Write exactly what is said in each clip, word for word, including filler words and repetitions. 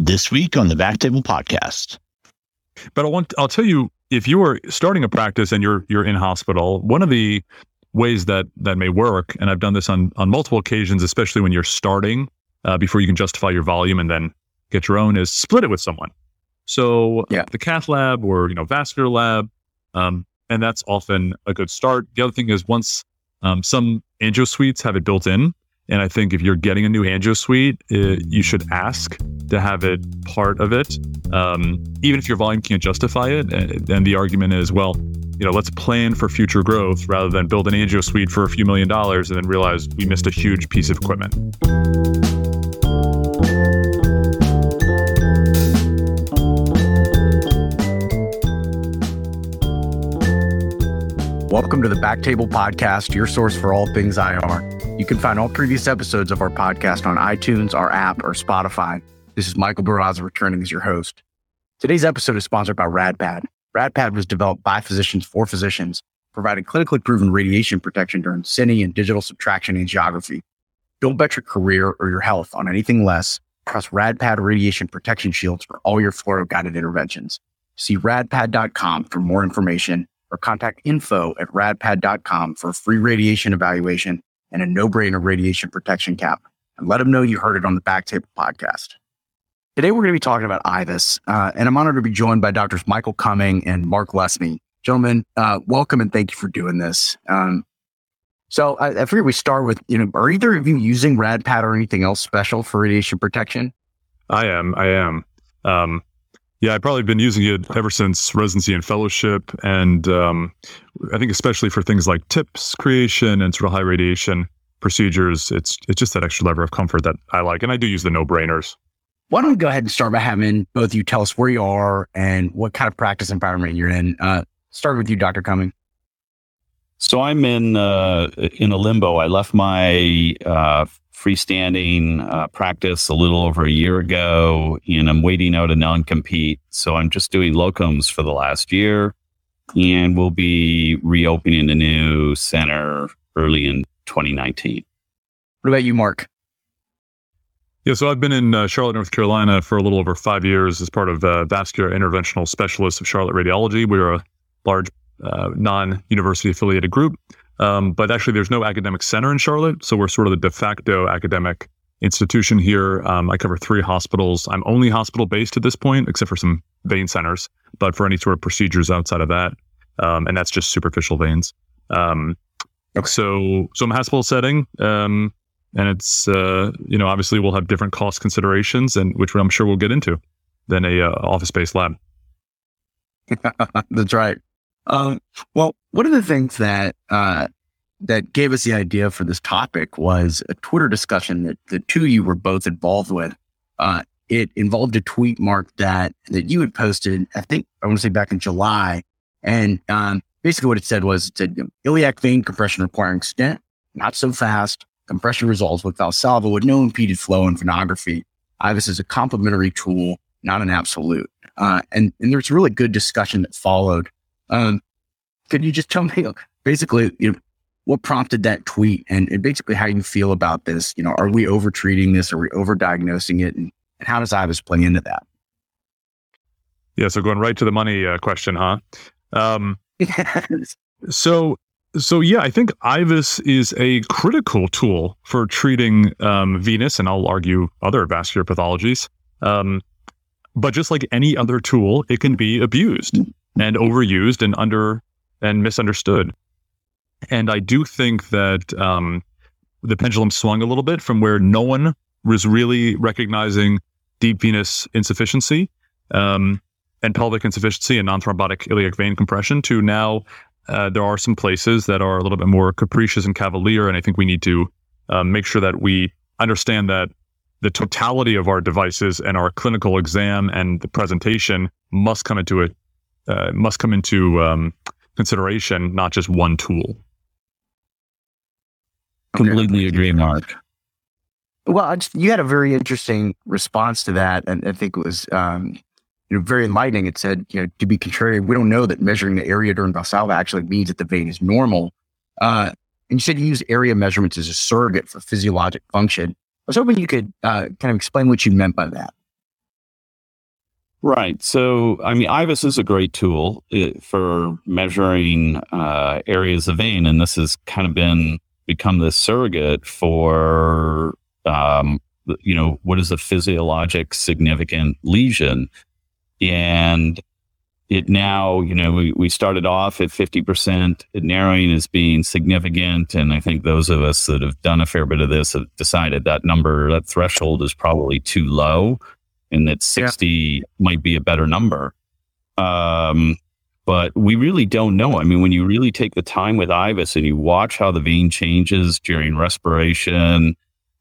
This week on the Back Table Podcast. But I want, I'll tell you, if you were starting a practice and you're you're in hospital, one of the ways that that may work, and I've done this on, on multiple occasions, especially when you're starting, uh, before you can justify your volume and then get your own, is split it with someone. So yeah. the cath lab or, you know, vascular lab, um, and that's often a good start. The other thing is once um, some angio suites have it built in. And I think if you're getting a new angio suite, it, you should ask to have it part of it. Um, even if your volume can't justify it, and, and the argument is, well, you know, let's plan for future growth rather than build an angio suite for a few million dollars and then realize we missed a huge piece of equipment. Welcome to the Back Table Podcast, your source for all things I R. You can find all previous episodes of our podcast on iTunes, our app, or Spotify. This is Michael Barraza returning as your host. Today's episode is sponsored by RadPad. RadPad was developed by physicians for physicians, providing clinically proven radiation protection during C I N I and digital subtraction angiography. Don't bet your career or your health on anything less. Trust RadPad radiation protection shields for all your fluoro-guided interventions. See radpad dot com for more information or contact info at radpad dot com for a free radiation evaluation and a no-brainer radiation protection cap, and let them know you heard it on the Back Table Podcast. Today, we're going to be talking about I V U S, uh, and I'm honored to be joined by Doctors Michael Cumming and Mark Lesney. Gentlemen, uh, welcome and thank you for doing this. Um, so I, I figured we start with, you know, are either of you using RadPad or anything else special for radiation protection? I am, I am. Um, yeah, I've probably been using it ever since residency and fellowship, and um, I think especially for things like tips creation and sort of high radiation procedures, it's it's just that extra lever of comfort that I like, and I do use the no-brainers. Why don't we go ahead and start by having both of you tell us where you are and what kind of practice environment you're in. Uh, start with you, Doctor Cumming. So I'm in uh, in a limbo. I left my uh, freestanding uh, practice a little over a year ago, and I'm waiting out a non-compete. So I'm just doing locums for the last year. And we'll be reopening a new center early in twenty nineteen. What about you, Mark? Yeah, so I've been in uh, Charlotte, North Carolina for a little over five years as part of uh, Vascular Interventional Specialists of Charlotte Radiology. We're a large uh, non-university affiliated group, um, but actually there's no academic center in Charlotte. So we're sort of the de facto academic institution here. Um, I cover three hospitals. I'm only hospital-based at this point, except for some vein centers, but for any sort of procedures outside of that, um, and that's just superficial veins. Um, okay. So, so I'm a hospital setting, um, and it's, uh, you know, obviously we'll have different cost considerations, and which I'm sure we'll get into, than a uh, office-based lab. That's right. Um, well, one of the things that uh, that gave us the idea for this topic was a Twitter discussion that the two of you were both involved with. Uh, It involved a tweet, Mark, that, that you had posted, I think, I want to say back in July. And um, basically what it said was, it said, iliac vein compression requiring stent, not so fast. Compression resolves with Valsalva with no impeded flow and venography. I V U S is a complementary tool, not an absolute. Uh, and, and there's really good discussion that followed. Um, could you just tell me basically, you know, what prompted that tweet and, and basically how you feel about this? You know, are we over-treating this? Are we over-diagnosing it? And, And how does I V U S play into that? Yeah, so going right to the money uh, question, huh? Um, yes. So, so yeah, I think I V U S is a critical tool for treating um, venous, and I'll argue other vascular pathologies. Um, but just like any other tool, it can be abused and overused and under and misunderstood. And I do think that um, the pendulum swung a little bit from where no one was really recognizing deep venous insufficiency um, and pelvic insufficiency and non-thrombotic iliac vein compression to now uh, there are some places that are a little bit more capricious and cavalier. And I think we need to uh, make sure that we understand that the totality of our devices and our clinical exam and the presentation must come into it, uh, must come into um, consideration, not just one tool. Completely agree, Mark. Well, I just, you had a very interesting response to that, and I think it was um, you know, very enlightening. It said, you know, to be contrarian, we don't know that measuring the area during Valsalva actually means that the vein is normal. Uh, and you said you use area measurements as a surrogate for physiologic function. I was hoping you could uh, kind of explain what you meant by that. Right. So, I mean, I V U S is a great tool for measuring uh, areas of vein, and this has kind of been become this surrogate for, um, you know, what is a physiologic significant lesion. And it now, you know, we, we started off at fifty percent narrowing as being significant. And I think those of us that have done a fair bit of this have decided that number, that threshold is probably too low, and that sixty yeah. might be a better number. Um, but we really don't know. I mean, when you really take the time with I V U S and you watch how the vein changes during respiration,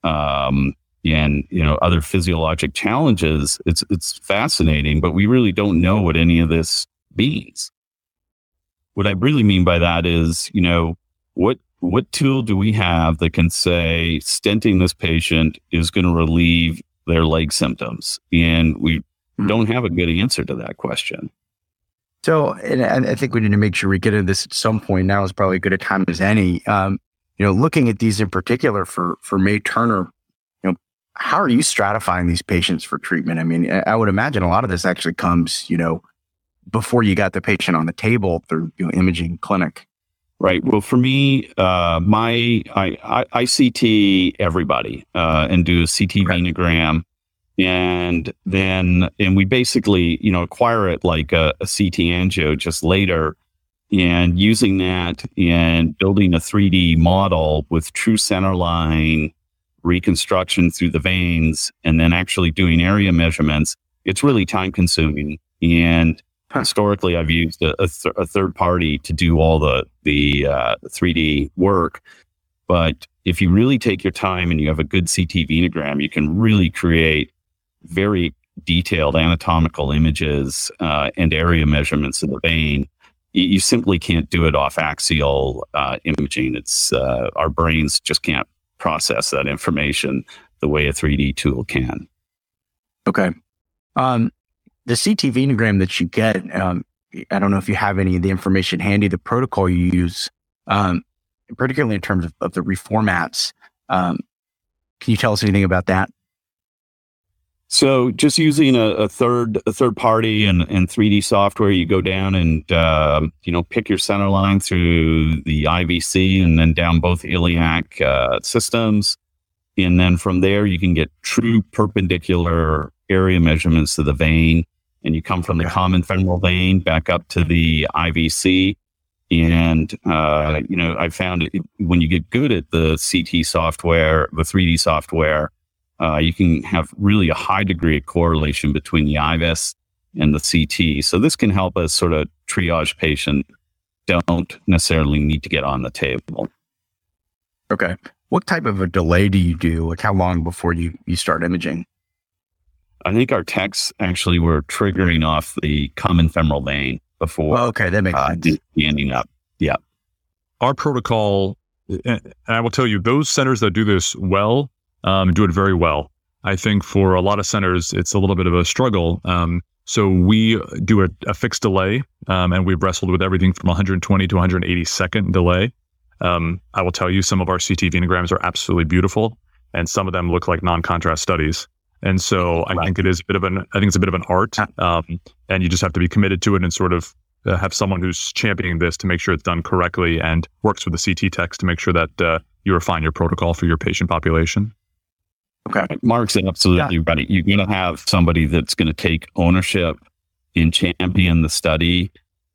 um, and, you know, other physiologic challenges, it's it's fascinating, but we really don't know what any of this means. What I really mean by that is, you know, what what tool do we have that can say stenting this patient is going to relieve their leg symptoms? And we mm-hmm. don't have a good answer to that question. So, and I think we need to make sure we get into this at some point. Now is probably as good a time as any. Um, you know, looking at these in particular for, for May-Thurner, how are you stratifying these patients for treatment? I mean, I would imagine a lot of this actually comes, you know, before you got the patient on the table through, you know, imaging clinic. Right. Well, for me, uh, my I, I, I C T everybody uh, and do a C T okay. venogram, and then and we basically, you know, acquire it like a, a C T angio just later, and using that and building a three D model with true centerline reconstruction through the veins, and then actually doing area measurements, it's really time consuming. And huh. historically, I've used a, a, th- a third party to do all the, the uh, three D work. But if you really take your time and you have a good C T venogram, you can really create very detailed anatomical images uh, and area measurements of the vein. You simply can't do it off axial uh, imaging. It's uh, our brains just can't process that information the way a three D tool can. Okay. Um, the C T venogram that you get, um, I don't know if you have any of the information handy, the protocol you use, um, particularly in terms of, of the reformats. Um, can you tell us anything about that? So just using a, a third a third party and, and three D software, you go down and, uh, you know, pick your center line through the I V C and then down both iliac uh, systems. And then from there, you can get true perpendicular area measurements to the vein. And you come from the common femoral vein back up to the I V C. And, uh, you know, I found it, when you get good at the C T software, the three D software, Uh, you can have really a high degree of correlation between the I V U S and the C T. So this can help us sort of triage patients don't necessarily need to get on the table. Okay. What type of a delay do you do? Like how long before you, you start imaging? I think our techs actually were triggering off the common femoral vein before. Oh, okay, that makes uh, sense. Standing up. Yeah. Our protocol, and I will tell you, those centers that do this well, Um, do it very well. I think for a lot of centers, it's a little bit of a struggle. Um, so we do a, a fixed delay, um, and we've wrestled with everything from one hundred twenty to one hundred eighty second delay. Um, I will tell you, some of our C T venograms are absolutely beautiful, and some of them look like non-contrast studies. And so I right. think it is a bit of an I think it's a bit of an art, um, and you just have to be committed to it and sort of uh, have someone who's championing this to make sure it's done correctly and works with the C T techs to make sure that uh, you refine your protocol for your patient population. Okay. Mark's absolutely yeah. right. You're going to have somebody that's going to take ownership and champion the study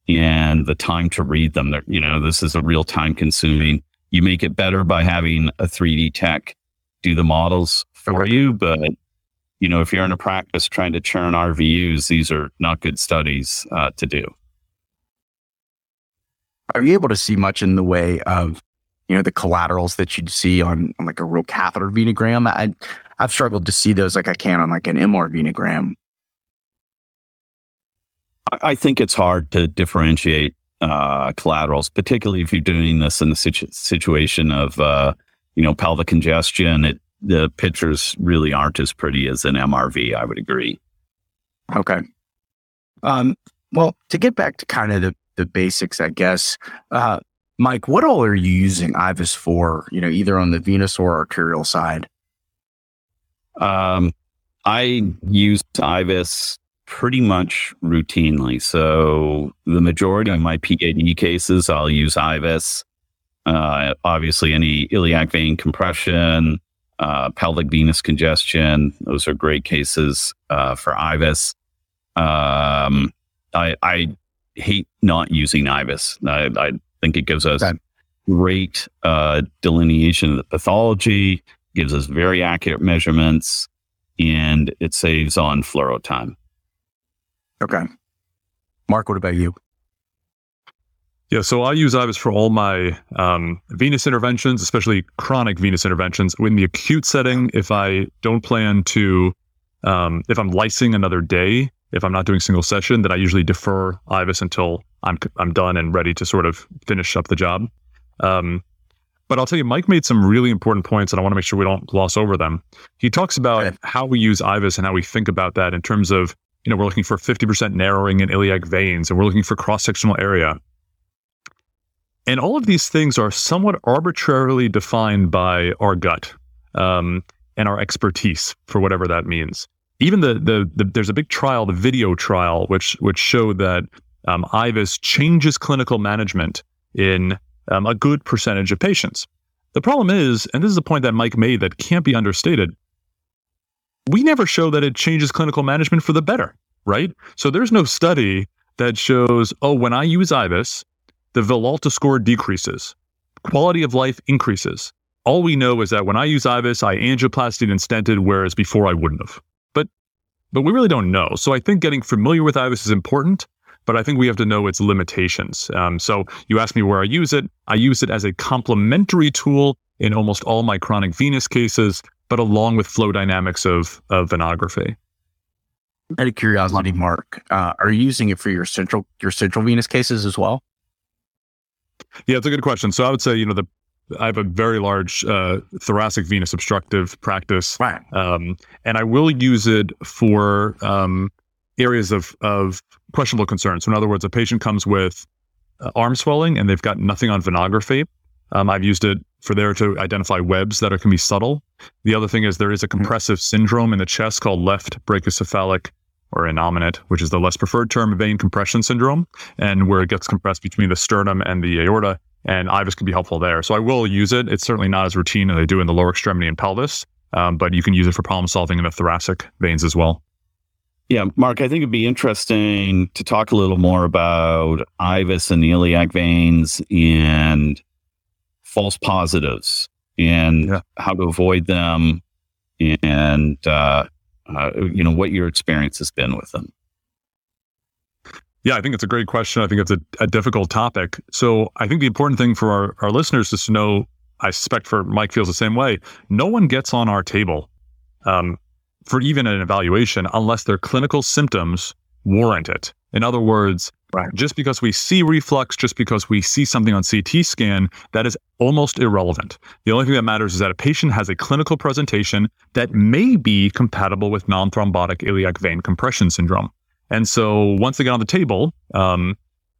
and the time to read them. They're, you know, this is a real time consuming. You make it better by having a three D tech do the models for okay. you. But, you know, if you're in a practice trying to churn R V Us, these are not good studies uh, to do. Are you able to see much in the way of, you know, the collaterals that you'd see on, on like a real catheter venogram? I, I've struggled to see those like I can on like an M R venogram. I think it's hard to differentiate uh, collaterals, particularly if you're doing this in the situ- situation of, uh, you know, pelvic congestion. It, the pictures really aren't as pretty as an M R V, I would agree. Okay. Um, well, to get back to kind of the, the basics, I guess, uh, Mike, what all are you using I V U S for, you know, either on the venous or arterial side? Um, I use I V U S pretty much routinely. So the majority okay. of my P A D cases, I'll use I V U S. Uh, obviously, any iliac vein compression, uh, pelvic venous congestion, those are great cases uh, for I V U S. Um, I, I hate not using I V U S. I, I think it gives us okay. great uh, delineation of the pathology, gives us very accurate measurements, and it saves on fluoro time. Okay. Mark, what about you? Yeah, so I use I V U S for all my um, venous interventions, especially chronic venous interventions. In the acute setting, if I don't plan to, um, if I'm lysing another day, if I'm not doing single session, then I usually defer I V U S until I'm I'm done and ready to sort of finish up the job. Um, but I'll tell you, Mike made some really important points, and I want to make sure we don't gloss over them. He talks about okay. how we use I V U S and how we think about that in terms of, you know, we're looking for fifty percent narrowing in iliac veins, and we're looking for cross-sectional area. And all of these things are somewhat arbitrarily defined by our gut um, and our expertise, for whatever that means. Even the, the the there's a big trial, the video trial, which which showed that um, I V U S changes clinical management in um, a good percentage of patients. The problem is, and this is a point that Mike made that can't be understated, we never show that it changes clinical management for the better, right? So there's no study that shows, oh, when I use I V U S, the Villalta score decreases, quality of life increases. All we know is that when I use I V U S, I angioplastied and stented, whereas before I wouldn't have. But but we really don't know. So I think getting familiar with I V U S is important, but I think we have to know its limitations. Um, so you asked me where I use it. I use it as a complementary tool in almost all my chronic venous cases, but along with flow dynamics of, of venography. Out of curiosity, Mark, uh, are you using it for your central your central venous cases as well? Yeah, it's a good question. So I would say, you know, the I have a very large uh, thoracic venous obstructive practice, right. um, and I will use it for um, areas of, of questionable concern. So in other words, a patient comes with uh, arm swelling and they've got nothing on venography. Um, I've used it for there to identify webs that are, can be subtle. The other thing is there is a compressive mm-hmm. syndrome in the chest called left brachycephalic or innominate, which is the less preferred term, vein compression syndrome, and where it gets compressed between the sternum and the aorta, and I V U S can be helpful there. So I will use it. It's certainly not as routine as I do in the lower extremity and pelvis, um, but you can use it for problem solving in the thoracic veins as well. Yeah, Mark, I think it'd be interesting to talk a little more about I V U S and the iliac veins and false positives and yeah. how to avoid them and, uh, Uh, you know, what your experience has been with them. Yeah, I think it's a great question. I think it's a, a difficult topic. So I think the important thing for our, our listeners is to know, I suspect for Mike feels the same way, no one gets on our table um, for even an evaluation unless their clinical symptoms warrant it. In other words, right. just because we see reflux, just because we see something on C T scan, that is almost irrelevant. The only thing that matters is that a patient has a clinical presentation that may be compatible with non-thrombotic iliac vein compression syndrome. And so once they get on the table, um,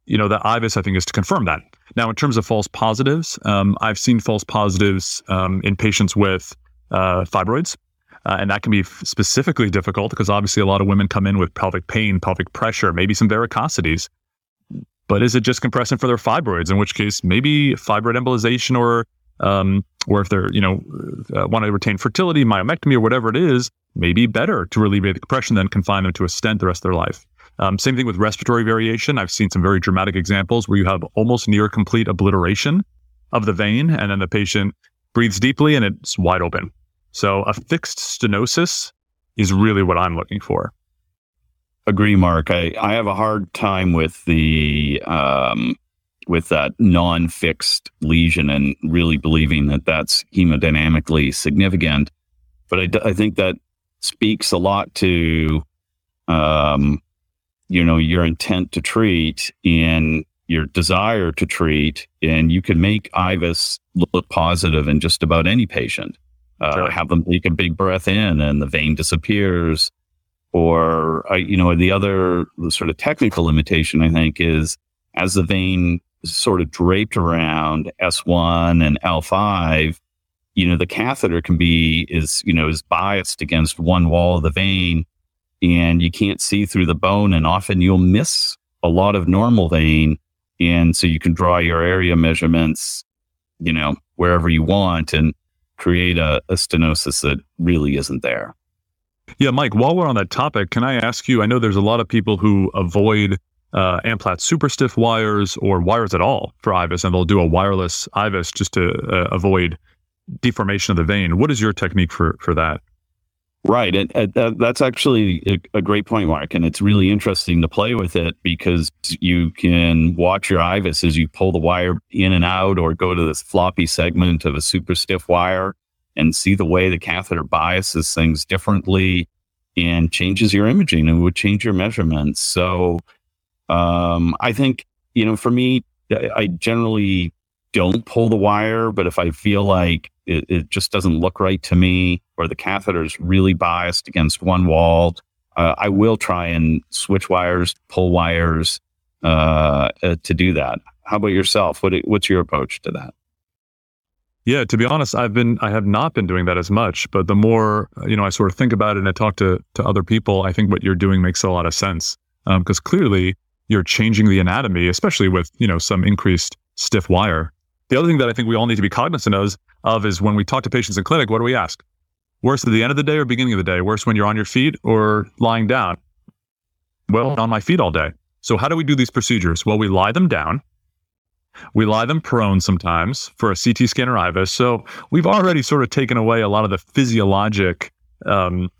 you know, the I V U S, I think, is to confirm that. Now, in terms of false positives, um, I've seen false positives um, in patients with uh, fibroids. Uh, and that can be f- specifically difficult because obviously a lot of women come in with pelvic pain, pelvic pressure, maybe some varicosities. But is it just compression for their fibroids? In which case, maybe fibroid embolization, or um, or if they're, you know, uh, want to retain fertility, myomectomy, or whatever it is, maybe better to alleviate the compression than confine them to a stent the rest of their life. Um, same thing with respiratory variation. I've seen some very dramatic examples where you have almost near complete obliteration of the vein, and then the patient breathes deeply and it's wide open. So a fixed stenosis is really what I'm looking for. Agree, Mark. I, I have a hard time with the um, with that non-fixed lesion and really believing that that's hemodynamically significant. But I, d- I think that speaks a lot to um, you know, your intent to treat and your desire to treat, and you can make I V U S look positive in just about any patient. Uh, sure. Have them take a big breath in and the vein disappears. Or, uh, you know, the other sort of technical limitation, I think, is as the vein is sort of draped around S one and L five, you know, the catheter can be, is, you know, is biased against one wall of the vein. and you can't see through the bone, and often you'll miss a lot of normal vein. And so you can draw your area measurements, you know, wherever you want and create a, a stenosis that really isn't there. Yeah, Mike, while we're on that topic, can I ask you, I know there's a lot of people who avoid uh, Amplat's super stiff wires or wires at all for I V U S, and they'll do a wireless I V U S just to uh, avoid deformation of the vein. What is your technique for, for that? Right. And, and uh, that's actually a, a great point, Mark. And it's really interesting to play with it because you can watch your I V U S as you pull the wire in and out or go to this floppy segment of a super stiff wire and see the way the catheter biases things differently and changes your imaging and would change your measurements. So um, I think, you know, for me, I generally don't pull the wire, but if I feel like it, it just doesn't look right to me or the catheter is really biased against one wall, uh, I will try and switch wires, pull wires uh, uh, to do that. How about yourself? What, what's your approach to that? Yeah, to be honest, I've been, I have not been doing that as much, but the more, you know, I sort of think about it and I talk to, to other people, I think what you're doing makes a lot of sense. Um, because clearly you're changing the anatomy, especially with, you know, some increased stiff wire. The other thing that I think we all need to be cognizant of, of is when we talk to patients in clinic, what do we ask? Worse at the end of the day or beginning of the day? Worse when you're on your feet or lying down? Well, on my feet all day. So how do we do these procedures? Well, we lie them down. We lie them prone sometimes for a C T scan or I V U S. So we've already sort of taken away a lot of the physiologic um,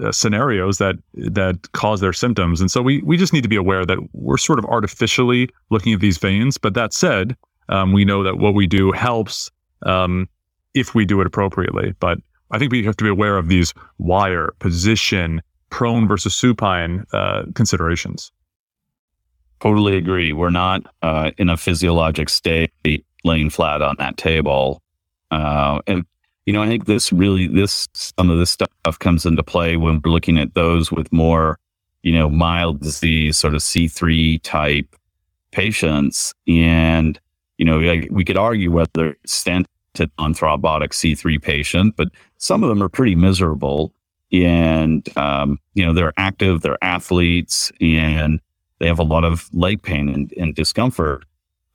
uh, scenarios that that cause their symptoms. And so we we just need to be aware that we're sort of artificially looking at these veins. But that said, um, we know that what we do helps um, if we do it appropriately. But I think we have to be aware of these wire, position, prone versus supine uh, considerations. Totally agree. We're not uh, in a physiologic state laying flat on that table. Uh, and, you know, I think this really, this, some of this stuff comes into play when we're looking at those with more, you know, mild disease, sort of C three type patients. And, you know, we, we could argue whether it's stented non-thrombotic C three patient, but some of them are pretty miserable. And, um, you know, they're active, they're athletes, and they have a lot of leg pain and, and discomfort,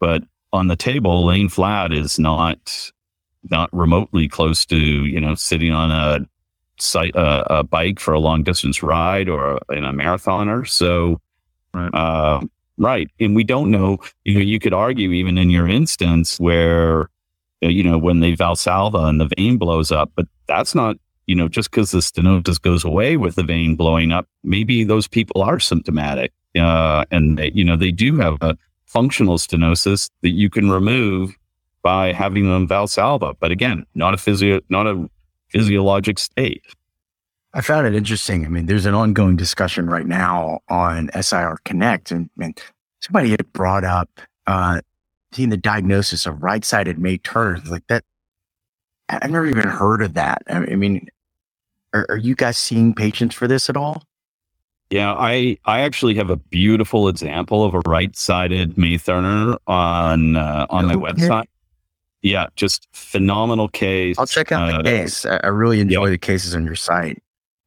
but on the table, laying flat is not not remotely close to, you know, sitting on a site a, a bike for a long distance ride or a, in a marathoner. So, right. Uh, right, and we don't know. You know, you could argue even in your instance where, you know, when they valsalva and the vein blows up, but that's not, you know, just because the stenosis goes away with the vein blowing up. Maybe those people are symptomatic. Uh, and they, you know, they do have a functional stenosis that you can remove by having them valsalva, but again, not a physio, not a physiologic state. I found it interesting. I mean, there's an ongoing discussion right now on S I R Connect, and, and somebody had brought up uh, seeing the diagnosis of right-sided May-Thurner. Like that, I've never even heard of that. I mean, are, are you guys seeing patients for this at all? Yeah, I, I actually have a beautiful example of a right-sided May-Thurner on uh, on oh, my website. Yeah, just phenomenal case. I'll check out uh, the case. I really enjoy yeah. the cases on your site.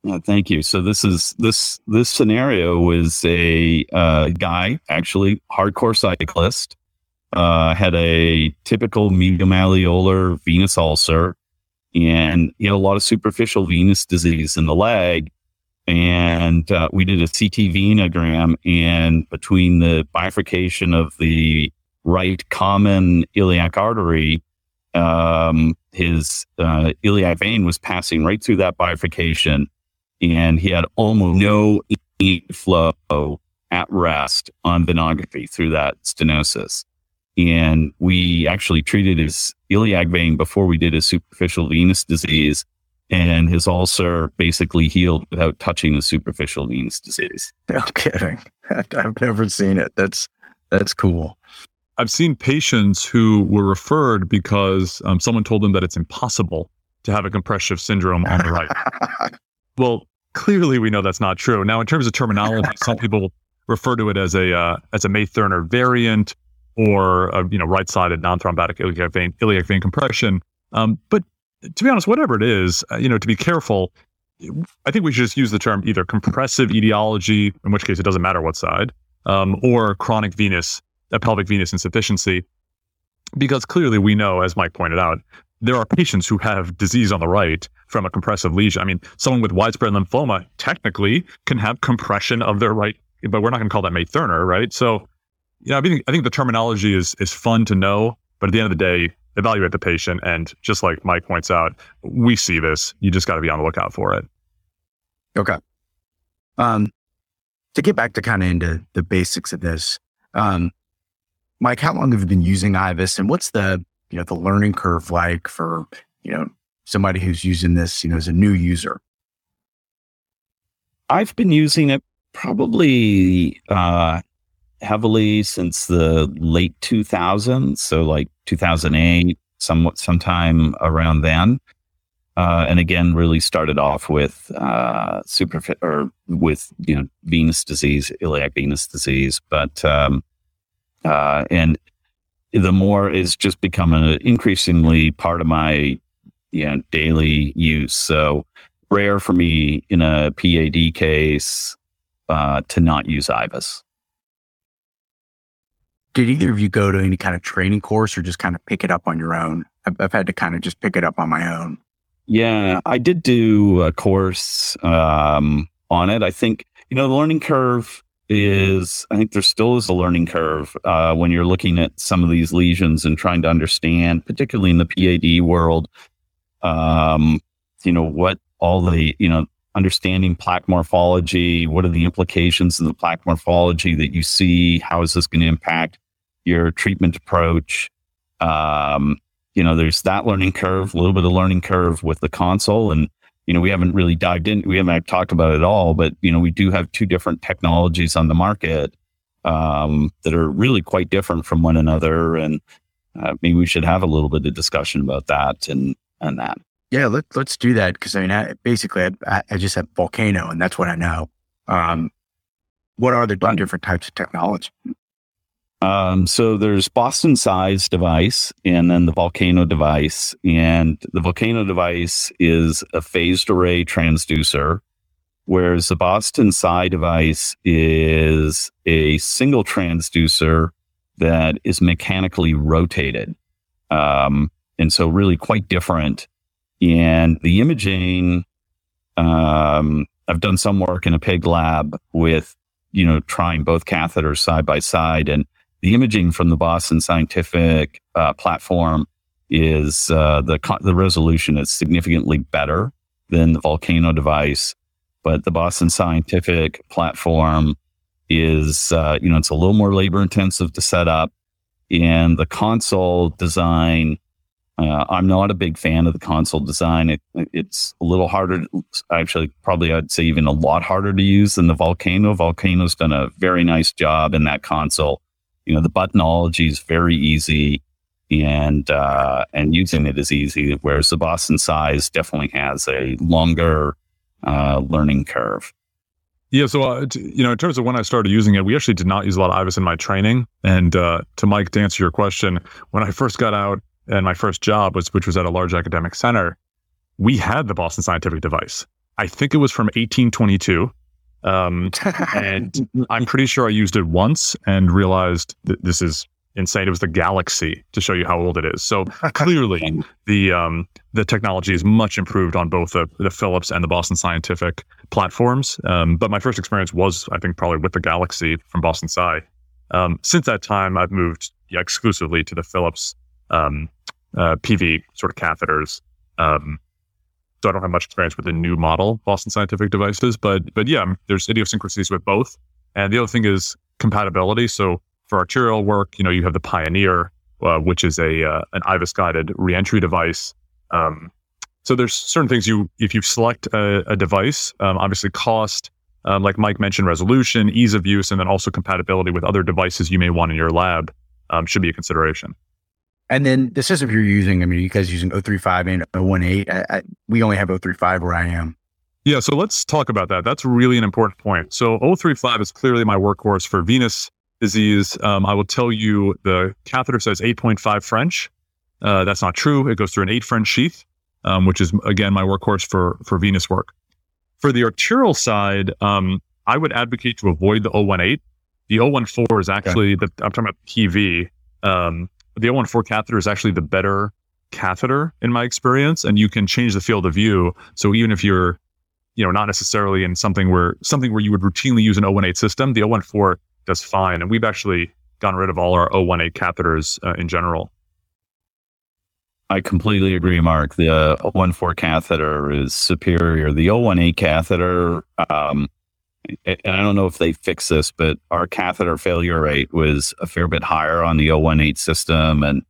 Oh, thank you. So this is this this scenario was a uh, guy, actually hardcore cyclist, uh, had a typical medial-malleolar venous ulcer, and he had a lot of superficial venous disease in the leg. And uh, we did a C T venogram, and between the bifurcation of the right common iliac artery, um, his uh, iliac vein was passing right through that bifurcation, and he had almost no flow at rest on venography through that stenosis. And we actually treated his iliac vein before we did his superficial venous disease. And his ulcer basically healed without touching the superficial venous disease. No kidding. I've never seen it. That's that's cool. I've seen patients who were referred because um, someone told them that it's impossible to have a compressive syndrome on the right. Well, clearly we know that's not true. Now, in terms of terminology, some people refer to it as a uh, as a May-Thurner variant or a, you know, right-sided non-thrombotic iliac vein iliac vein compression, um, but. To be honest, whatever it is, you know, to be careful, I think we should just use the term either compressive etiology, in which case it doesn't matter what side, um, or chronic venous, a pelvic venous insufficiency, because clearly we know, as Mike pointed out, there are patients who have disease on the right from a compressive lesion. I mean, someone with widespread lymphoma technically can have compression of their right, but we're not going to call that May-Thurner, right? So, you know, I think, I think the terminology is is fun to know, but at the end of the day, evaluate the patient. And just like Mike points out, we see this. You just got to be on the lookout for it. Okay. Um, to get back to kind of into the basics of this, um, Mike, how long have you been using I V U S, and what's the, you know, the learning curve like for, you know, somebody who's using this, you know, as a new user? I've been using it probably uh, heavily since the late two thousands. So like two thousand eight, somewhat sometime around then. Uh, and again, really started off with uh, superfi- or with, you know, venous disease, iliac venous disease. But, um, uh, and the more is just become an increasingly part of my, you know, daily use. So rare for me in a P A D case uh, to not use I V U S. Did either of you go to any kind of training course or just kind of pick it up on your own? I've, I've had to kind of just pick it up on my own. Yeah, I did do a course um, on it. I think, you know, the learning curve is, I think there still is a learning curve uh, when you're looking at some of these lesions and trying to understand, particularly in the P A D world, um, you know, what all the, you know, understanding plaque morphology, what are the implications of the plaque morphology that you see? How is this going to impact your treatment approach? Um, you know, there's that learning curve, a little bit of learning curve with the console. And, you know, we haven't really dived in, we haven't talked about it at all, but, you know, we do have two different technologies on the market um, that are really quite different from one another. And uh, maybe we should have a little bit of discussion about that and, and that. Yeah, let, let's do that. Because I mean, I, basically, I, I just have Volcano and that's what I know. Um, what are the right. different types of technology? Um, so there's Boston size device and then the Volcano device, and the Volcano device is a phased array transducer, whereas the Boston size device is a single transducer that is mechanically rotated. Um, and so really quite different. And the imaging, um, I've done some work in a pig lab with, you know, trying both catheters side by side, and the imaging from the Boston Scientific uh, platform is uh, the the resolution is significantly better than the Volcano device, but the Boston Scientific platform is uh, you know, it's a little more labor intensive to set up, and the console design. Uh, I'm not a big fan of the console design. It, it's a little harder, to, actually, probably I'd say even a lot harder to use than the Volcano. Volcano's done a very nice job in that console. You know, the buttonology is very easy, and uh, and using it is easy, whereas the Boston size definitely has a longer uh, learning curve. Yeah, so, uh, t- you know, in terms of when I started using it, we actually did not use a lot of I V U S in my training. And uh, to Mike, to answer your question, when I first got out and my first job, was which was at a large academic center, we had the Boston Scientific device. I think it was from eighteen twenty-two. Um, and I'm pretty sure I used it once and realized that this is insane. It was the Galaxy, to show you how old it is. So clearly the um, the technology is much improved on both the, the Philips and the Boston Scientific platforms. Um, but my first experience was, I think, probably with the Galaxy from Boston Sci. Um, since that time, I've moved yeah, exclusively to the Philips um, uh, P V sort of catheters. Um, So I don't have much experience with the new model Boston Scientific devices, but but yeah, there's idiosyncrasies with both. And the other thing is compatibility. So for arterial work, you know, you have the Pioneer, uh, which is a uh, an I V U S guided reentry device. Um, so there's certain things you if you select a, a device, um, obviously cost, um, like Mike mentioned, resolution, ease of use, and then also compatibility with other devices you may want in your lab um, should be a consideration. And then this is if you're using, I mean, you guys are using oh three five and oh one eight. I, I, we only have oh three five where I am. Yeah, so let's talk about that. That's really an important point. So oh three five is clearly my workhorse for venous disease. Um, I will tell you the catheter says eight point five French. Uh, that's not true. It goes through an eight French sheath, um, which is, again, my workhorse for, for venous work. For the arterial side, um, I would advocate to avoid the oh one eight. The oh one four is actually, okay. the, I'm talking about P V. Um, the oh one four catheter is actually the better catheter in my experience, and you can change the field of view. So even if you're, you know, not necessarily in something where something where you would routinely use an oh one eight system, the oh one four does fine. And we've actually gotten rid of all our oh one eight catheters uh, in general. I completely agree, Mark. The uh, oh one four catheter is superior. The oh one eight catheter, um, and I don't know if they fix this, but our catheter failure rate was a fair bit higher on the oh one eight system. And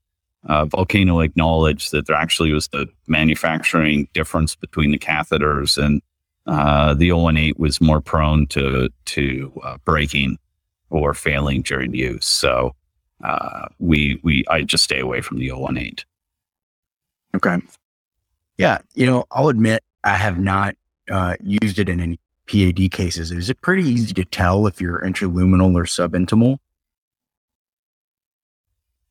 uh, Volcano acknowledged that there actually was the manufacturing difference between the catheters, and uh, the oh one eight was more prone to, to uh, breaking or failing during use. So uh, we, we, I just stay away from the oh one eight. Okay. Yeah. You know, I'll admit I have not uh, used it in any P A D cases. Is it pretty easy to tell if you're intraluminal or subintimal?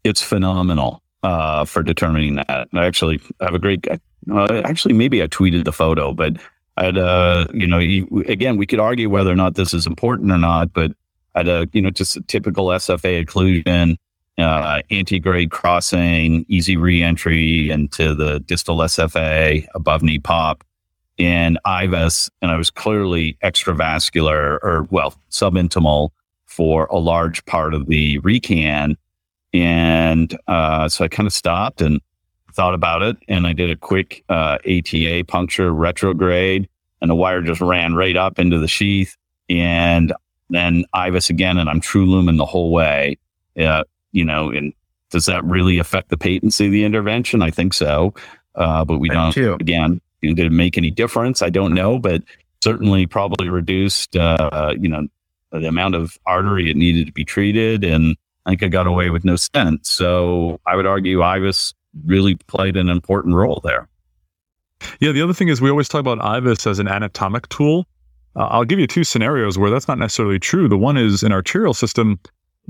It's phenomenal uh, for determining that. I actually have a great, uh, actually, maybe I tweeted the photo, but I'd, uh, you know, you, again, we could argue whether or not this is important or not, but I'd, uh, you know, just a typical S F A occlusion. Uh, anti-grade crossing, easy re-entry into the distal S F A, above knee pop, and I V U S, and I was clearly extravascular or, well, subintimal for a large part of the recan. And uh, so I kind of stopped and thought about it, and I did a quick uh, A T A puncture retrograde, and the wire just ran right up into the sheath, and then I V U S again, and I'm true lumen the whole way. Uh, You know, and does that really affect the patency of the intervention? I think so. Uh, but we don't, again, did it make any difference? I don't know, but certainly probably reduced, uh, you know, the amount of artery it needed to be treated. And I think I got away with no stent. So I would argue I V U S really played an important role there. Yeah. The other thing is we always talk about I V U S as an anatomic tool. Uh, I'll give you two scenarios where that's not necessarily true. The one is an arterial system.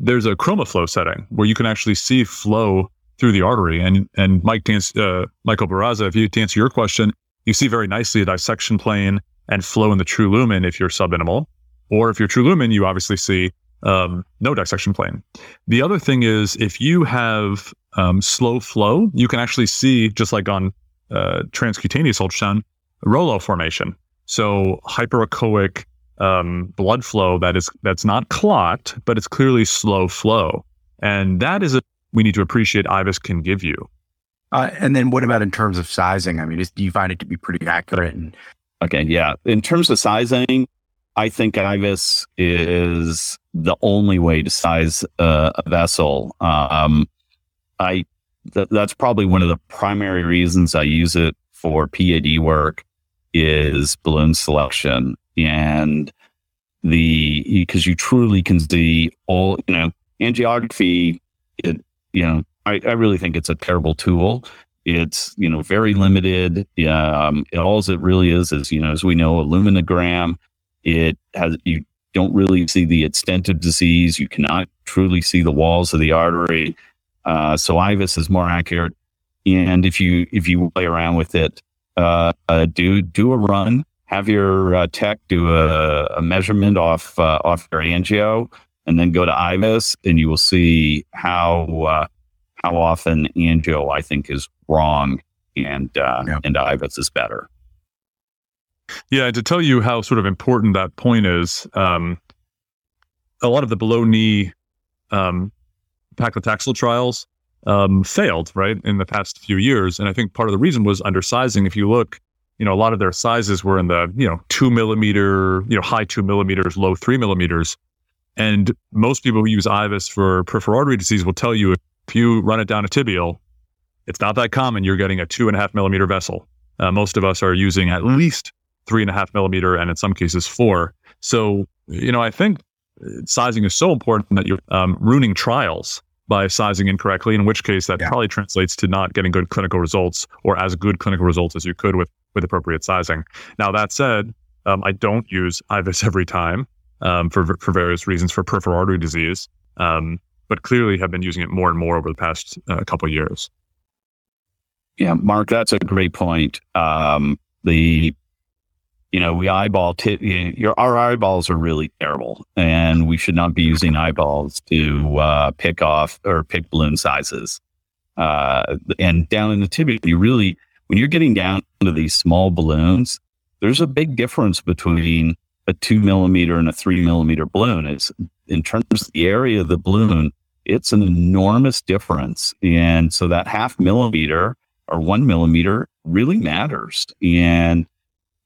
There's a chromaflow setting where you can actually see flow through the artery. And and Mike, to answer, uh, Michael Barraza, if you to answer your question, you see very nicely a dissection plane and flow in the true lumen if you're subintimal, or if you're true lumen, you obviously see um, no dissection plane. The other thing is if you have um, slow flow, you can actually see, just like on uh, transcutaneous ultrasound, Rollo formation. So hyperechoic Um, blood flow that is that's not clot, but it's clearly slow flow, and that is a we need to appreciate I V U S can give you. Uh, and then, what about in terms of sizing? I mean, is, do you find it to be pretty accurate? And okay, yeah. In terms of sizing, I think I V U S is the only way to size uh, a vessel. Um, I th- that's probably one of the primary reasons I use it for P A D work is balloon selection. And the because you truly can see all, you know, angiography, it, you know, I, I really think it's a terrible tool. It's, you know, very limited. Um, it, all it really is is, you know, as we know, a luminogram. It has, you don't really see the extent of disease. You cannot truly see the walls of the artery. Uh, so I V U S is more accurate. And if you, if you play around with it, uh, uh, do, do a run. Have your uh, tech do a, a measurement off uh, off your angio, and then go to I V U S, and you will see how uh, how often angio I think is wrong, and uh, yeah. and I V U S is better. Yeah, and to tell you how sort of important that point is, um, a lot of the below knee um, paclitaxel trials um, failed right in the past few years, and I think part of the reason was undersizing. If you look. You know, a lot of their sizes were in the, you know, two millimeter, you know, high two millimeters, low three millimeters. And most people who use I V U S for peripheral artery disease will tell you if you run it down a tibial, it's not that common. You're getting a two and a half millimeter vessel. Uh, most of us are using at least three and a half millimeter and in some cases four. So, you know, I think sizing is so important that you're um, ruining trials by sizing incorrectly, in which case that yeah. probably translates to not getting good clinical results or as good clinical results as you could with with appropriate sizing. Now, that said, um, I don't use I V U S every time um, for for various reasons for peripheral artery disease, um, but clearly have been using it more and more over the past uh, couple of years. Yeah, Mark, that's a great point. Um, the you know, we eyeball, t- your, our eyeballs are really terrible, and we should not be using eyeballs to uh, pick off or pick balloon sizes. Uh, and down in the tibia, you really, when you're getting down to these small balloons, there's a big difference between a two millimeter and a three millimeter balloon. It's in terms of the area of the balloon, it's an enormous difference. And so that half millimeter or one millimeter really matters. And,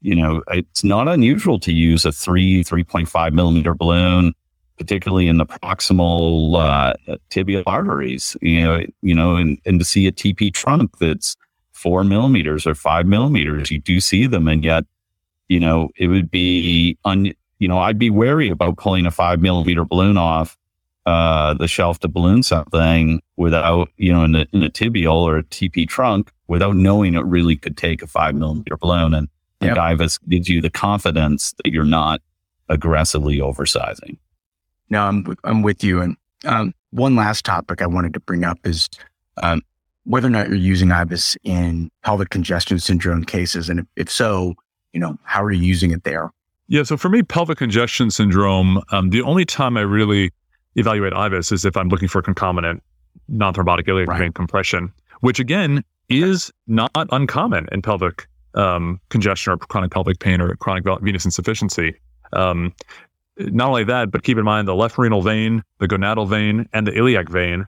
you know, it's not unusual to use a three, three point five millimeter balloon, particularly in the proximal uh, tibial arteries, you know, you know, and, and to see a T P trunk that's four millimeters or five millimeters, you do see them. And yet, you know, it would be, un, you know, I'd be wary about pulling a five millimeter balloon off uh, the shelf to balloon something without, you know, in a, in a tibial or a T P trunk without knowing it really could take a five millimeter balloon. And yep. I V U S gives you the confidence that you're not aggressively oversizing. No, I'm I'm with you. And um, one last topic I wanted to bring up is um, whether or not you're using I V U S in pelvic congestion syndrome cases, and if, if so, you know, how are you using it there? Yeah, so for me, pelvic congestion syndrome, um, the only time I really evaluate I V U S is if I'm looking for concomitant non-thrombotic iliac vein right. compression, which again is not uncommon in pelvic um, congestion or chronic pelvic pain or chronic venous insufficiency. Um, Not only that, but keep in mind the left renal vein, the gonadal vein, and the iliac vein,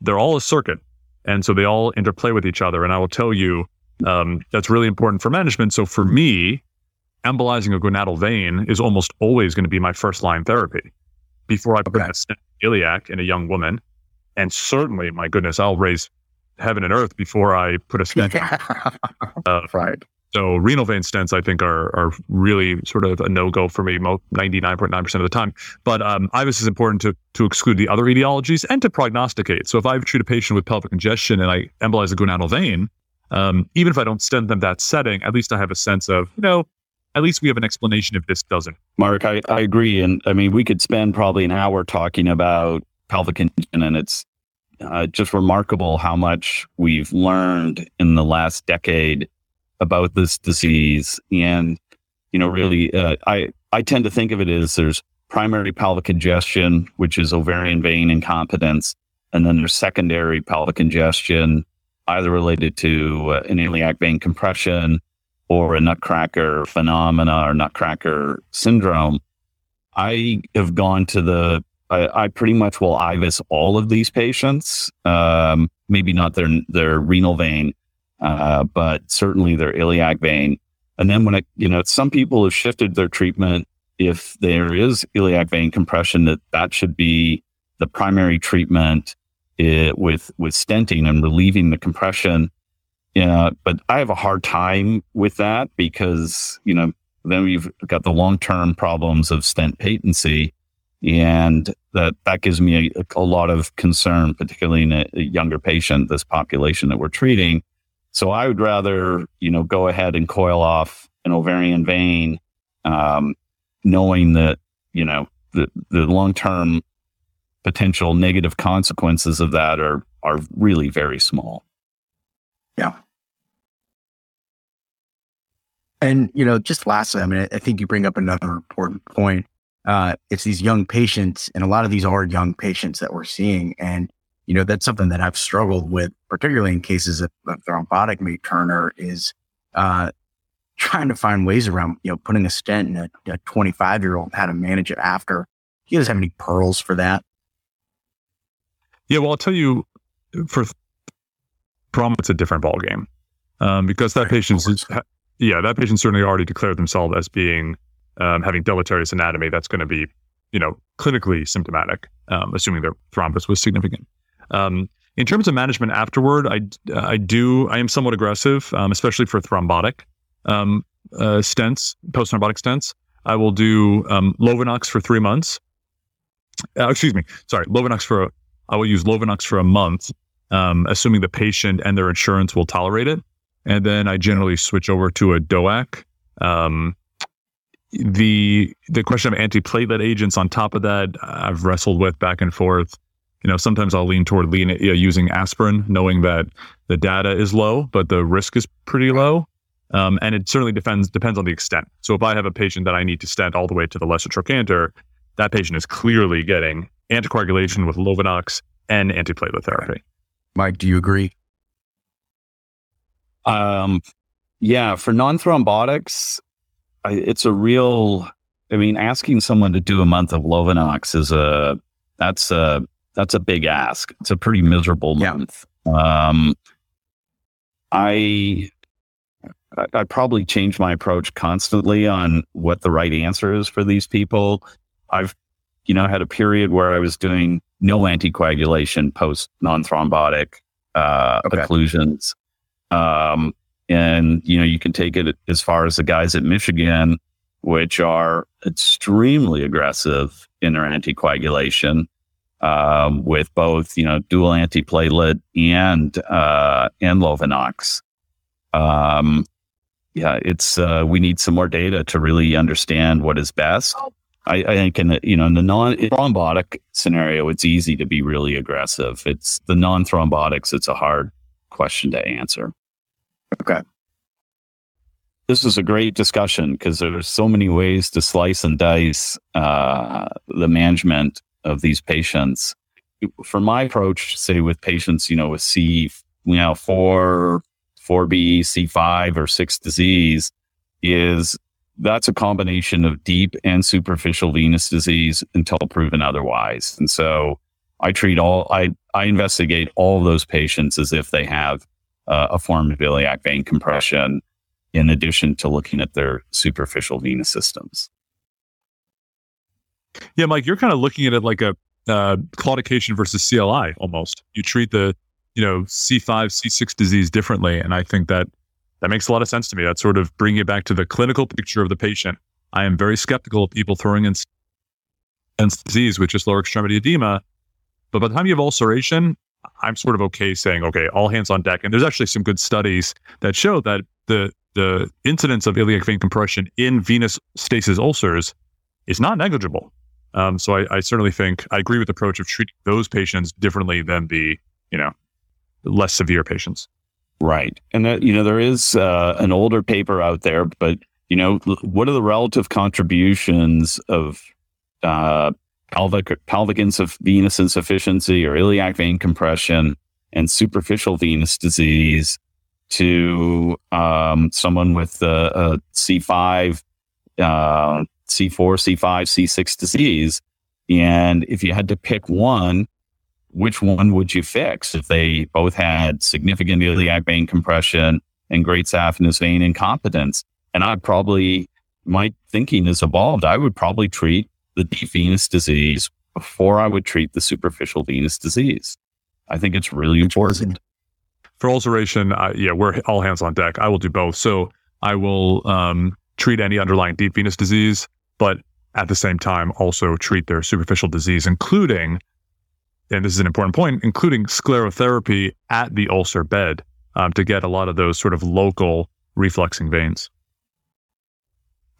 they're all a circuit. And so they all interplay with each other. And I will tell you, um, that's really important for management. So for me, embolizing a gonadal vein is almost always going to be my first line therapy before I put okay. a stent in the iliac in a young woman. And certainly, my goodness, I'll raise heaven and earth before I put a stent. Yeah. uh, right. So renal vein stents, I think, are are really sort of a no-go for me ninety-nine point nine percent of the time. But um, I V U S is important to to exclude the other etiologies and to prognosticate. So if I treat a patient with pelvic congestion and I embolize a gonadal vein, um, even if I don't stent them that setting, at least I have a sense of, you know, at least we have an explanation if this doesn't. Mark, I, I agree. And I mean, we could spend probably an hour talking about pelvic congestion, and it's uh, just remarkable how much we've learned in the last decade about this disease. And, you know, really, uh, I, I tend to think of it as there's primary pelvic congestion, which is ovarian vein incompetence. And then there's secondary pelvic congestion, either related to uh, an iliac vein compression or a nutcracker phenomena or nutcracker syndrome. I have gone to the, I, I pretty much will I V U S all of these patients, um, maybe not their, their renal vein, Uh, but certainly their iliac vein. And then when it, you know, some people have shifted their treatment. If there is iliac vein compression, that that should be the primary treatment it, with, with stenting and relieving the compression. Yeah. But I have a hard time with that because, you know, then we've got the long-term problems of stent patency, and that, that gives me a, a lot of concern, particularly in a, a younger patient, this population that we're treating. So I would rather, you know, go ahead and coil off an ovarian vein, um, knowing that, you know, the, the long-term potential negative consequences of that are, are really very small. Yeah. And, you know, just lastly, I mean, I think you bring up another important point. Uh, it's these young patients, and a lot of these are young patients that we're seeing. And, you know, that's something that I've struggled with, particularly in cases of, of thrombotic May-Thurner, is uh, trying to find ways around, you know, putting a stent in a, a twenty-five-year-old, how to manage it after. Do you guys have any pearls for that? Yeah, well, I'll tell you, for thrombus, it's a different ballgame um, because that right. patient's, yeah, that patient certainly already declared themselves as being, um, having deleterious anatomy that's going to be, you know, clinically symptomatic, um, assuming their thrombus was significant. Um, in terms of management afterward, I, I do, I am somewhat aggressive, um, especially for thrombotic, um, uh, stents, post-thrombotic stents. I will do, um, Lovenox for three months. Uh, excuse me. Sorry. Lovenox for, I will use Lovenox for a month, um, assuming the patient and their insurance will tolerate it. And then I generally switch over to a D O A C. Um, the, the question of antiplatelet agents on top of that, I've wrestled with back and forth. You know, sometimes I'll lean toward lean, you know, using aspirin, knowing that the data is low, but the risk is pretty low. Um, and it certainly depends depends on the extent. So if I have a patient that I need to stent all the way to the lesser trochanter, that patient is clearly getting anticoagulation with Lovenox and antiplatelet therapy. Mike, do you agree? Um, yeah, for non-thrombotics, I, it's a real, I mean, asking someone to do a month of Lovenox is a, that's a, that's a big ask. It's a pretty miserable month. Yeah. Um, I, I probably change my approach constantly on what the right answer is for these people. I've, you know, had a period where I was doing no anticoagulation post non-thrombotic uh, okay. occlusions. Um, and, you know, you can take it as far as the guys at Michigan, which are extremely aggressive in their anticoagulation um, with both, you know, dual antiplatelet and, uh, and Lovenox. Um, yeah, it's, uh, we need some more data to really understand what is best. I, I think in the, you know, in the non-thrombotic scenario, it's easy to be really aggressive. It's the non-thrombotics. It's a hard question to answer. Okay. This is a great discussion because there's so many ways to slice and dice, uh, the management of these patients. For my approach, say with patients, you know, with C, you know, four, four B, C five, or six disease, is that's a combination of deep and superficial venous disease until proven otherwise. And so I treat all, I, I investigate all those patients as if they have uh, a form of iliac vein compression in addition to looking at their superficial venous systems. Yeah, Mike, you're kind of looking at it like a uh, claudication versus C L I almost. You treat the you know, C five, C six disease differently. And I think that that makes a lot of sense to me. That's sort of bringing it back to the clinical picture of the patient. I am very skeptical of people throwing in disease with just lower extremity edema. But by the time you have ulceration, I'm sort of okay saying, okay, all hands on deck. And there's actually some good studies that show that the the incidence of iliac vein compression in venous stasis ulcers is not negligible. Um, so I, I certainly think I agree with the approach of treating those patients differently than the, you know, less severe patients. Right. And that, you know, there is uh, an older paper out there, but, you know, what are the relative contributions of uh, pelvic, pelvic insuff- venous insufficiency or iliac vein compression and superficial venous disease to um, someone with uh, a C five, uh, C four, C five, C six disease? And if you had to pick one, which one would you fix if they both had significant iliac vein compression and great saphenous vein incompetence? And I'd probably, my thinking has evolved. I would probably treat the deep venous disease before I would treat the superficial venous disease. I think it's really important. For ulceration, I, yeah, we're all hands on deck. I will do both. So I will um, treat any underlying deep venous disease, but at the same time also treat their superficial disease, including, and this is an important point, including sclerotherapy at the ulcer bed um, to get a lot of those sort of local refluxing veins.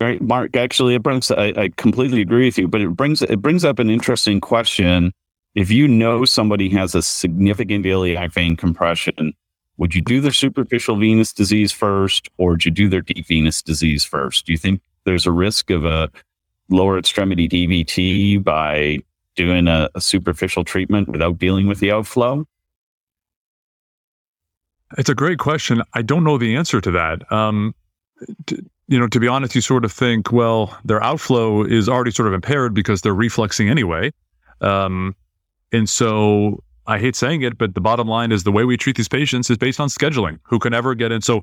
Right, Mark, actually, it brings, I, I completely agree with you, but it brings it brings up an interesting question. If you know somebody has a significant iliac vein compression, would you do their superficial venous disease first, or would you do their deep venous disease first? Do you think there's a risk of a lower extremity D V T by doing a, a superficial treatment without dealing with the outflow? It's a great question. I don't know the answer to that. Um, t- you know, to be honest, you sort of think, well, their outflow is already sort of impaired because they're refluxing anyway. Um, and so I hate saying it, but the bottom line is the way we treat these patients is based on scheduling. Who can ever get in? So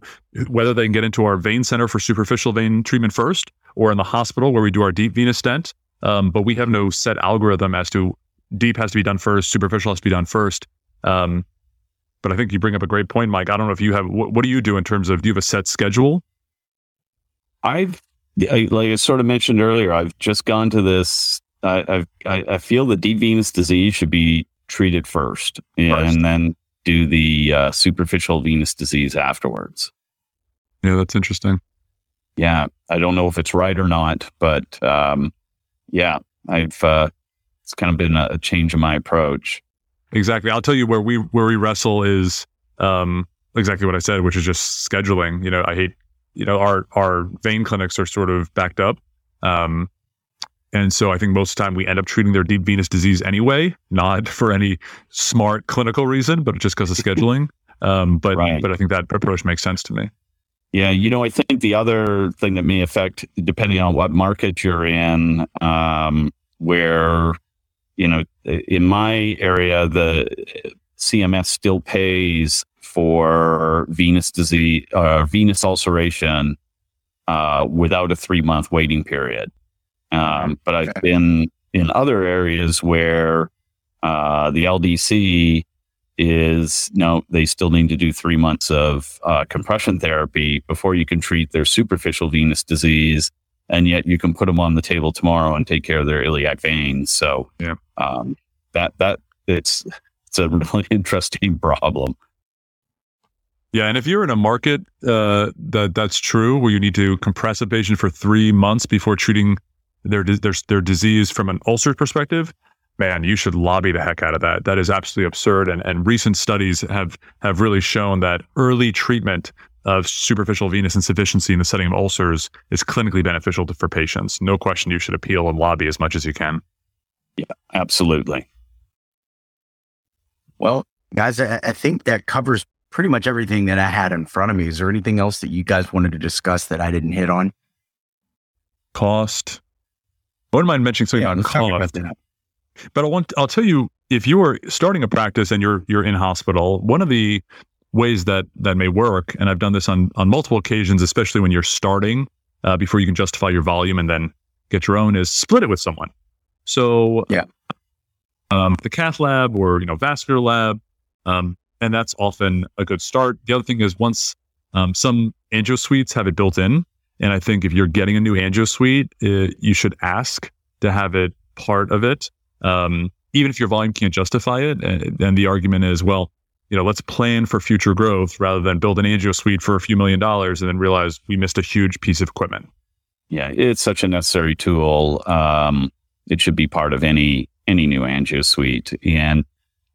whether they can get into our vein center for superficial vein treatment first or in the hospital where we do our deep venous stent, Um, but we have no set algorithm as to deep has to be done first, superficial has to be done first. Um, but I think you bring up a great point, Mike. I don't know if you have, wh- what do you do in terms of, do you have a set schedule? I've, I, like I sort of mentioned earlier, I've just gone to this, I, I've, I, I feel the deep venous disease should be treated first, and, first. and then do the uh, superficial venous disease afterwards. Yeah, that's interesting. Yeah, I don't know if it's right or not, but um, yeah, I've uh, it's kind of been a change in my approach. Exactly. I'll tell you where we where we wrestle is um, exactly what I said, which is just scheduling. You know, I hate you know, our, our vein clinics are sort of backed up. Um, and so I think most of the time we end up treating their deep venous disease anyway, not for any smart clinical reason, but just because of scheduling. Um, but, right. but I think that approach makes sense to me. Yeah. You know, I think the other thing that may affect, depending on what market you're in, um, where, you know, in my area, the C M S still pays for venous disease, uh, venous ulceration, uh, without a three month waiting period. Um, but I've been in other areas where, uh, the L D C is no, they still need to do three months of uh, compression therapy before you can treat their superficial venous disease, and yet you can put them on the table tomorrow and take care of their iliac veins. So yeah. um, that that it's it's a really interesting problem. Yeah, and if you're in a market uh, that that's true, where you need to compress a patient for three months before treating their their their disease from an ulcer perspective. Man, you should lobby the heck out of that. That is absolutely absurd. And and recent studies have have really shown that early treatment of superficial venous insufficiency in the setting of ulcers is clinically beneficial to, for patients. No question, you should appeal and lobby as much as you can. Yeah, absolutely. Well, guys, I, I think that covers pretty much everything that I had in front of me. Is there anything else that you guys wanted to discuss that I didn't hit on? Cost. I wouldn't mind mentioning something yeah, on cost. But I want, I'll tell you, if you are starting a practice and you're you're in hospital, one of the ways that that may work, and I've done this on, on multiple occasions, especially when you're starting, uh, before you can justify your volume and then get your own, is split it with someone. So yeah, um, the cath lab or, you know, vascular lab, um, and that's often a good start. The other thing is once um, some angio suites have it built in, and I think if you're getting a new angio suite, uh, you should ask to have it part of it. Um, even if your volume can't justify it, then the argument is, well, you know, let's plan for future growth rather than build an angio suite for a few million dollars and then realize we missed a huge piece of equipment. Yeah, it's such a necessary tool. Um, it should be part of any any new angio suite, and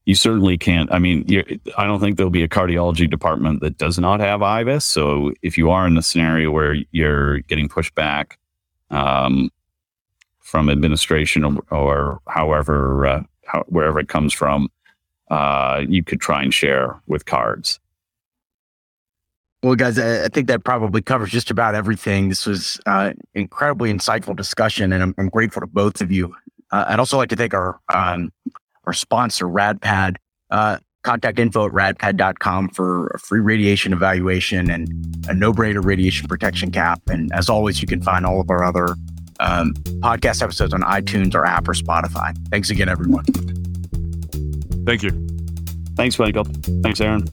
you certainly can't. I mean, you're, I don't think there'll be a cardiology department that does not have I V U S. So if you are in the scenario where you're getting pushed back, um, from administration or, or however, uh, how, wherever it comes from, uh, you could try and share with cards. Well, guys, I, I think that probably covers just about everything. This was uh, incredibly insightful discussion, and I'm, I'm grateful to both of you. Uh, I'd also like to thank our um, our sponsor, RadPad. Uh, contact info at radpad dot com for a free radiation evaluation and a no-brainer radiation protection cap. And as always, you can find all of our other Um, podcast episodes on iTunes or app or Spotify. Thanks again, everyone. Thank you. Thanks, Michael. Thanks, Aaron.